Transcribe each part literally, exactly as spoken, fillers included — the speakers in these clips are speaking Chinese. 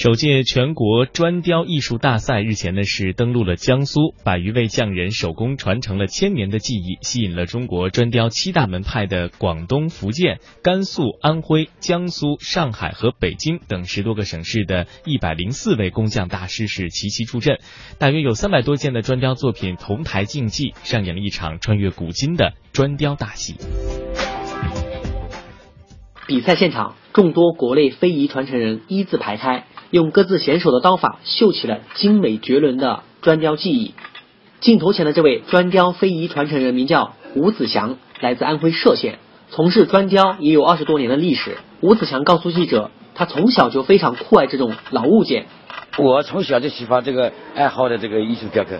首届全国砖雕艺术大赛日前呢是登陆了江苏，百余位匠人手工传承了千年的技艺，吸引了中国砖雕七大门派的广东、福建、甘肃、安徽、江苏、上海和北京等十多个省市的一百零四位工匠大师是齐齐出阵，大约有三百多件的砖雕作品同台竞技，上演了一场穿越古今的砖雕大戏。比赛现场，众多国内非遗传承人一字排开，用各自娴熟的刀法秀起了精美绝伦的砖雕技艺。镜头前的这位砖雕非遗传承人名叫吴子祥，来自安徽歙县，从事砖雕也有二十多年的历史。吴子祥告诉记者，他从小就非常酷爱这种老物件。我从小就喜欢这个爱好的这个艺术雕刻，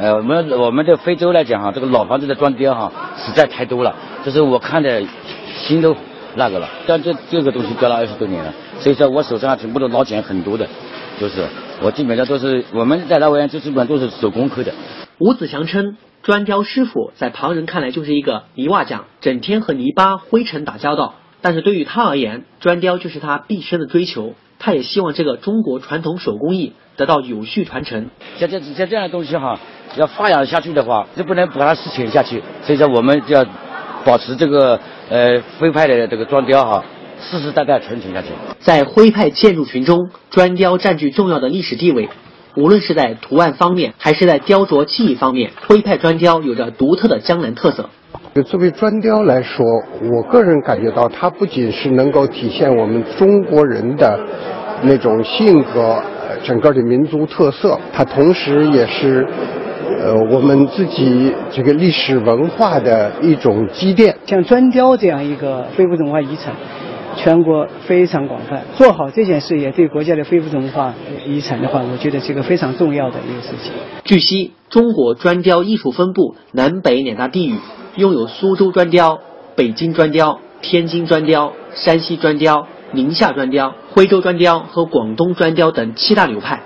呃，我们我们这非洲来讲哈、啊，这个老房子的砖雕哈、啊、实在太多了，这是我看的心都那个了，但这这个东西雕了二十多年了，所以说我手上全部都老茧很多的，就是我基本上都是我们在大外就基本上都是手工刻的。吴子祥称，砖雕师傅在旁人看来就是一个泥瓦匠，整天和泥巴灰尘打交道，但是对于他而言，砖雕就是他毕生的追求。他也希望这个中国传统手工艺得到有序传承。像这像这样的东西哈，要发扬下去的话，就不能把它失传下去，所以说我们就要保持这个呃徽派的这个砖雕哈，世世代代传承下去。在徽派建筑群中，砖雕占据重要的历史地位。无论是在图案方面，还是在雕琢技艺方面，徽派砖雕有着独特的江南特色。作为砖雕来说，我个人感觉到它不仅是能够体现我们中国人的那种性格，整个的民族特色，它同时也是呃，我们自己这个历史文化的一种积淀。像砖雕这样一个非物质文化遗产，全国非常广泛，做好这件事也对国家的非物质文化遗产的话，我觉得是一个非常重要的一个事情。据悉，中国砖雕艺术分布南北两大地域，拥有苏州砖雕、北京砖雕、天津砖雕、山西砖雕、宁夏砖雕、徽州砖雕和广东砖雕等七大流派。